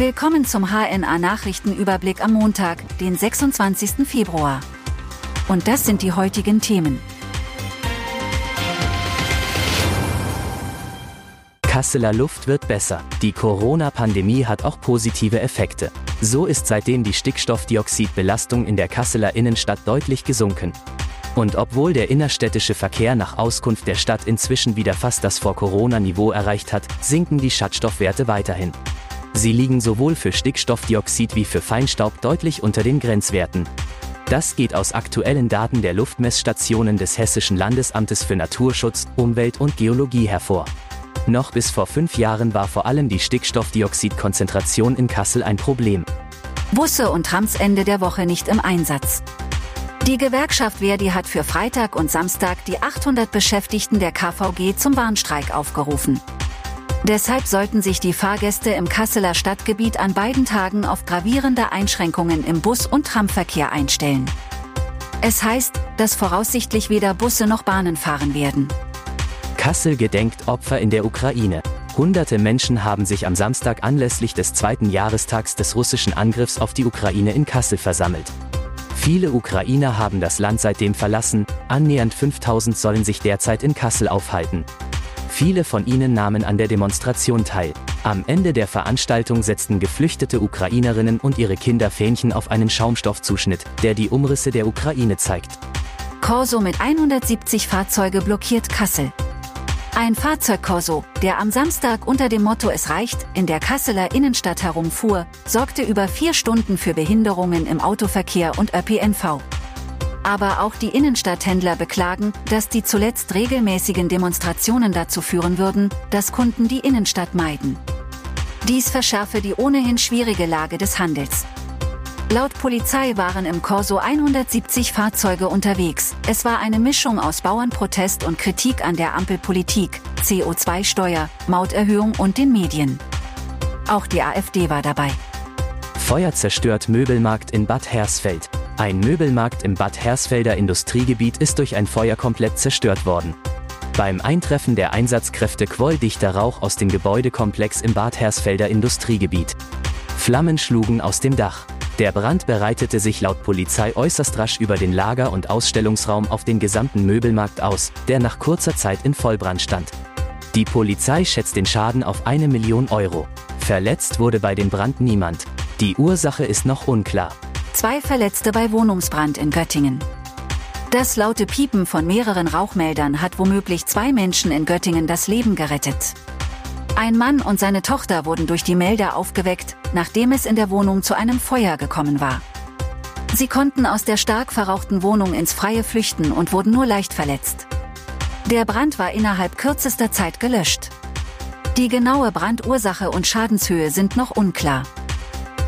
Willkommen zum HNA-Nachrichtenüberblick am Montag, den 26. Februar. Und das sind die heutigen Themen. Kasseler Luft wird besser. Die Corona-Pandemie hat auch positive Effekte. So ist seitdem die Stickstoffdioxidbelastung in der Kasseler Innenstadt deutlich gesunken. Und obwohl der innerstädtische Verkehr nach Auskunft der Stadt inzwischen wieder fast das Vor-Corona-Niveau erreicht hat, sinken die Schadstoffwerte weiterhin. Sie liegen sowohl für Stickstoffdioxid wie für Feinstaub deutlich unter den Grenzwerten. Das geht aus aktuellen Daten der Luftmessstationen des Hessischen Landesamtes für Naturschutz, Umwelt und Geologie hervor. Noch bis vor 5 Jahren war vor allem die Stickstoffdioxidkonzentration in Kassel ein Problem. Busse und Trams Ende der Woche nicht im Einsatz. Die Gewerkschaft Verdi hat für Freitag und Samstag die 800 Beschäftigten der KVG zum Warnstreik aufgerufen. Deshalb sollten sich die Fahrgäste im Kasseler Stadtgebiet an beiden Tagen auf gravierende Einschränkungen im Bus- und Tramverkehr einstellen. Es heißt, dass voraussichtlich weder Busse noch Bahnen fahren werden. Kassel gedenkt Opfer in der Ukraine. Hunderte Menschen haben sich am Samstag anlässlich des 2. Jahrestags des russischen Angriffs auf die Ukraine in Kassel versammelt. Viele Ukrainer haben das Land seitdem verlassen, annähernd 5000 sollen sich derzeit in Kassel aufhalten. Viele von ihnen nahmen an der Demonstration teil. Am Ende der Veranstaltung setzten geflüchtete Ukrainerinnen und ihre Kinder Fähnchen auf einen Schaumstoffzuschnitt, der die Umrisse der Ukraine zeigt. Korso mit 170 Fahrzeuge blockiert Kassel. Ein Fahrzeugkorso, der am Samstag unter dem Motto "Es reicht" in der Kasseler Innenstadt herumfuhr, sorgte über 4 Stunden für Behinderungen im Autoverkehr und ÖPNV. Aber auch die Innenstadthändler beklagen, dass die zuletzt regelmäßigen Demonstrationen dazu führen würden, dass Kunden die Innenstadt meiden. Dies verschärfe die ohnehin schwierige Lage des Handels. Laut Polizei waren im Korso 170 Fahrzeuge unterwegs. Es war eine Mischung aus Bauernprotest und Kritik an der Ampelpolitik, CO2-Steuer, Mauterhöhung und den Medien. Auch die AfD war dabei. Feuer zerstört Möbelmarkt in Bad Hersfeld. Ein Möbelmarkt im Bad Hersfelder Industriegebiet ist durch ein Feuer komplett zerstört worden. Beim Eintreffen der Einsatzkräfte quoll dichter Rauch aus dem Gebäudekomplex im Bad Hersfelder Industriegebiet. Flammen schlugen aus dem Dach. Der Brand breitete sich laut Polizei äußerst rasch über den Lager- und Ausstellungsraum auf den gesamten Möbelmarkt aus, der nach kurzer Zeit in Vollbrand stand. Die Polizei schätzt den Schaden auf 1 Million Euro. Verletzt wurde bei dem Brand niemand. Die Ursache ist noch unklar. 2 Verletzte bei Wohnungsbrand in Göttingen. Das laute Piepen von mehreren Rauchmeldern hat womöglich 2 Menschen in Göttingen das Leben gerettet. Ein Mann und seine Tochter wurden durch die Melder aufgeweckt, nachdem es in der Wohnung zu einem Feuer gekommen war. Sie konnten aus der stark verrauchten Wohnung ins Freie flüchten und wurden nur leicht verletzt. Der Brand war innerhalb kürzester Zeit gelöscht. Die genaue Brandursache und Schadenshöhe sind noch unklar.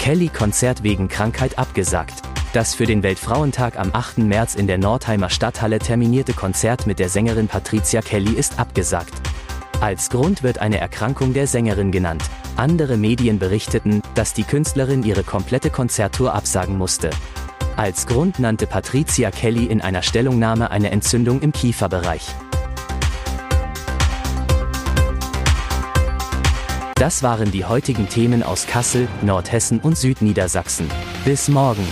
Kelly-Konzert wegen Krankheit abgesagt. Das für den Weltfrauentag am 8. März in der Nordheimer Stadthalle terminierte Konzert mit der Sängerin Patricia Kelly ist abgesagt. Als Grund wird eine Erkrankung der Sängerin genannt. Andere Medien berichteten, dass die Künstlerin ihre komplette Konzerttour absagen musste. Als Grund nannte Patricia Kelly in einer Stellungnahme eine Entzündung im Kieferbereich. Das waren die heutigen Themen aus Kassel, Nordhessen und Südniedersachsen. Bis morgen!